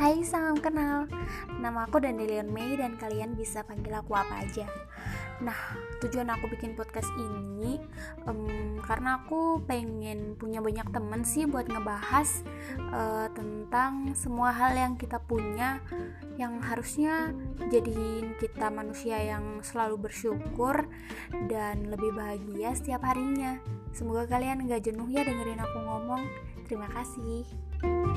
Hai, salam kenal. Nama aku Dandelion May dan kalian bisa panggil aku apa aja. Nah, tujuan aku bikin podcast ini karena aku pengen punya banyak teman sih buat ngebahas tentang semua hal yang kita punya, yang harusnya jadiin kita manusia yang selalu bersyukur dan lebih bahagia setiap harinya. Semoga kalian gak jenuh ya dengerin aku ngomong. Terima kasih.